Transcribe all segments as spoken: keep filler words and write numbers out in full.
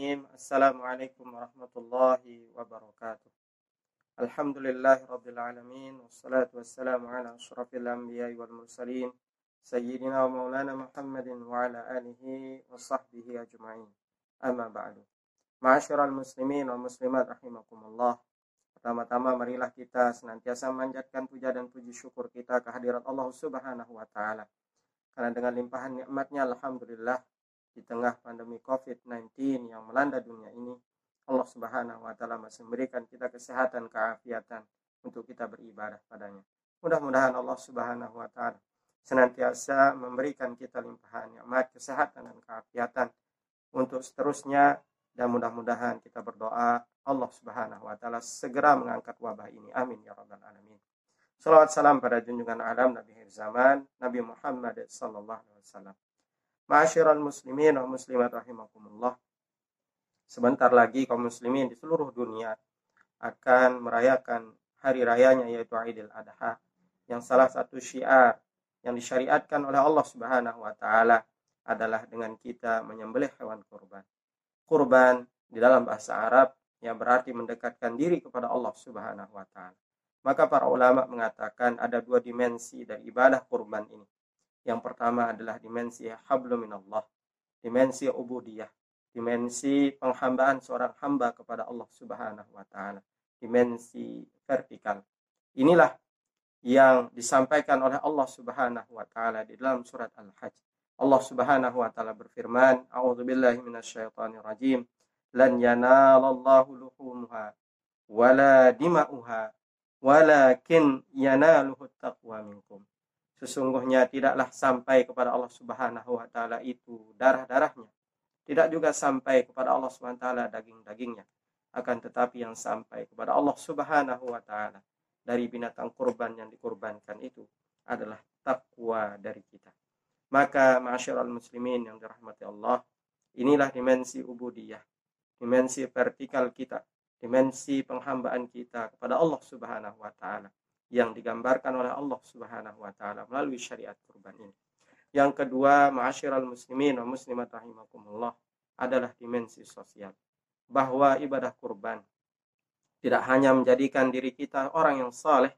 Bismillahirrahmanirrahim. Assalamualaikum warahmatullahi wabarakatuh. Alhamdulillahirabbil alamin wassalatu wassalamu ala asyrafil anbiya'i wal mursalin sayyidina wa maulana Muhammadin wa ala alihi wa sahbihi ajma'in. Amma ba'du. Ma'asyiral muslimin wa muslimat rahimakumullah. Pertama-tama marilah kita senantiasa memanjatkan puja dan puji syukur kita kehadirat Allah Subhanahu wa taala. Karena dengan limpahan nikmatnya alhamdulillah di tengah pandemi covid sembilan belas yang melanda dunia ini, Allah Subhanahu wa taala masih memberikan kita kesehatan, keafiatan untuk kita beribadah padanya. Mudah-mudahan Allah Subhanahu wa taala senantiasa memberikan kita limpahan nikmat, kesehatan dan keafiatan untuk seterusnya, dan mudah-mudahan kita berdoa Allah Subhanahu wa taala segera mengangkat wabah ini. Amin ya rabbal alamin. Salawat salam pada junjungan alam Nabi akhir zaman, Nabi Muhammad sallallahu alaihi wasallam. Ma'asyiral muslimin wa muslimat rahimakumullah. Sebentar lagi kaum muslimin di seluruh dunia akan merayakan hari rayanya, yaitu Idul Adha, yang salah satu syiar yang disyariatkan oleh Allah Subhanahu wa taala adalah dengan kita menyembelih hewan kurban. Kurban di dalam bahasa Arab yang berarti mendekatkan diri kepada Allah Subhanahu wa taala. Maka para ulama mengatakan ada dua dimensi dari ibadah kurban ini. Yang pertama adalah dimensi hablum minallah, dimensi ubudiyah, dimensi penghambaan seorang hamba kepada Allah Subhanahu wa taala, dimensi vertikal. Inilah yang disampaikan oleh Allah Subhanahu wa taala di dalam surat Al-Hajj. Allah Subhanahu wa taala berfirman, a'udzubillahi minasyaitonir rajim, lan yanalallahu luhumuha wala dima'uha walakin yanaluhu taqwa minkum. Sesungguhnya tidaklah sampai kepada Allah Subhanahu wa taala itu darah-darahnya. Tidak juga sampai kepada Allah Subhanahu wa taala daging-dagingnya. Akan tetapi yang sampai kepada Allah Subhanahu wa taala dari binatang kurban yang dikurbankan itu adalah takwa dari kita. Maka ma'asyiral muslimin yang dirahmati Allah, inilah dimensi ubudiyah, dimensi vertikal kita, dimensi penghambaan kita kepada Allah Subhanahu wa taala, yang digambarkan oleh Allah Subhanahu wa taala melalui syariat kurban ini. Yang kedua, ma'asyiral muslimin wa muslimat rahimakumullah, adalah dimensi sosial. Bahwa ibadah kurban tidak hanya menjadikan diri kita orang yang saleh,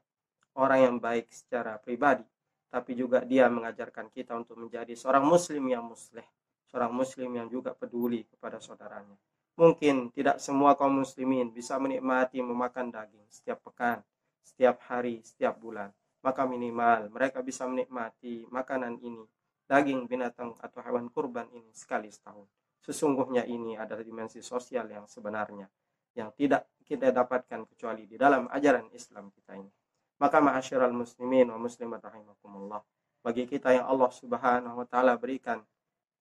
orang yang baik secara pribadi, tapi juga dia mengajarkan kita untuk menjadi seorang muslim yang musleh, seorang muslim yang juga peduli kepada saudaranya. Mungkin tidak semua kaum muslimin bisa menikmati memakan daging setiap pekan, setiap hari, setiap bulan. Maka minimal mereka bisa menikmati makanan ini, daging binatang atau hewan kurban ini sekali setahun. Sesungguhnya ini adalah dimensi sosial yang sebenarnya, yang tidak kita dapatkan kecuali di dalam ajaran Islam kita ini. Maka ma'asyiral muslimin wa muslimat rahimakumullah, bagi kita yang Allah Subhanahu wa taala berikan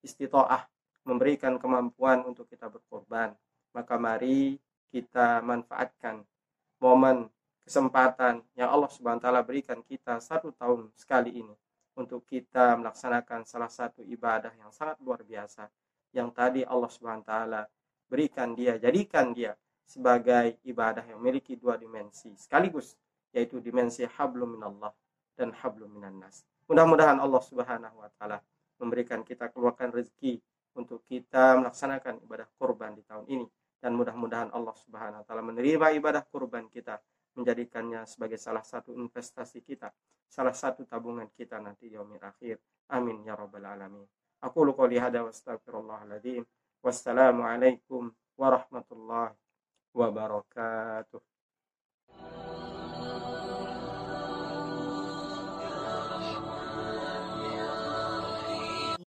istita'ah, memberikan kemampuan untuk kita berkorban, maka mari kita manfaatkan momen, kesempatan yang Allah Subhanahu wa taala berikan kita satu tahun sekali ini untuk kita melaksanakan salah satu ibadah yang sangat luar biasa, yang tadi Allah Subhanahu wa taala berikan dia, jadikan dia sebagai ibadah yang memiliki dua dimensi sekaligus, yaitu dimensi hablum minallah dan hablum minannas. Mudah-mudahan Allah Subhanahu wa taala memberikan kita keluarkan rezeki untuk kita melaksanakan ibadah kurban di tahun ini, dan mudah-mudahan Allah Subhanahu wa taala menerima ibadah kurban kita, menjadikannya sebagai salah satu investasi kita, salah satu tabungan kita nanti di yaumil akhir. Amin ya rabbal alamin. Aqulu qouli hadza wa astaghfirullahal azim. Wassalamualaikum warahmatullahi wabarakatuh.